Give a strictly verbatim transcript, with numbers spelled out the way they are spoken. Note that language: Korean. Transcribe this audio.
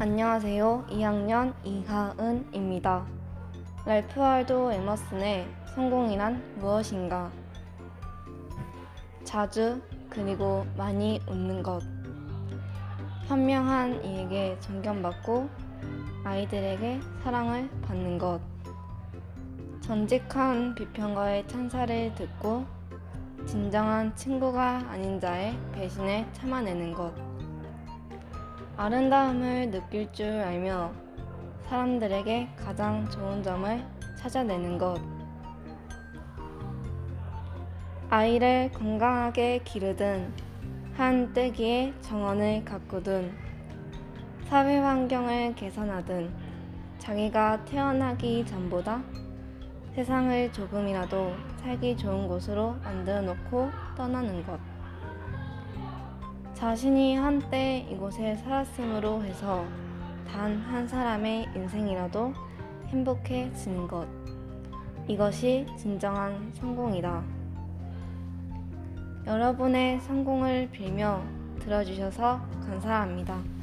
안녕하세요. 이 학년 이하은입니다. 랄프 할도 에머슨의 성공이란 무엇인가? 자주 그리고 많이 웃는 것. 현명한 이에게 존경받고 아이들에게 사랑을 받는 것. 정직한 비평가의 찬사를 듣고 진정한 친구가 아닌 자의 배신을 참아내는 것. 아름다움을 느낄 줄 알며 사람들에게 가장 좋은 점을 찾아내는 것. 아이를 건강하게 기르든 한 떼기의 정원을 가꾸든 사회 환경을 개선하든 자기가 태어나기 전보다 세상을 조금이라도 살기 좋은 곳으로 만들어 놓고 떠나는 것. 자신이 한때 이곳에 살았음으로 해서 단 한 사람의 인생이라도 행복해지는 것. 이것이 진정한 성공이다. 여러분의 성공을 빌며 들어주셔서 감사합니다.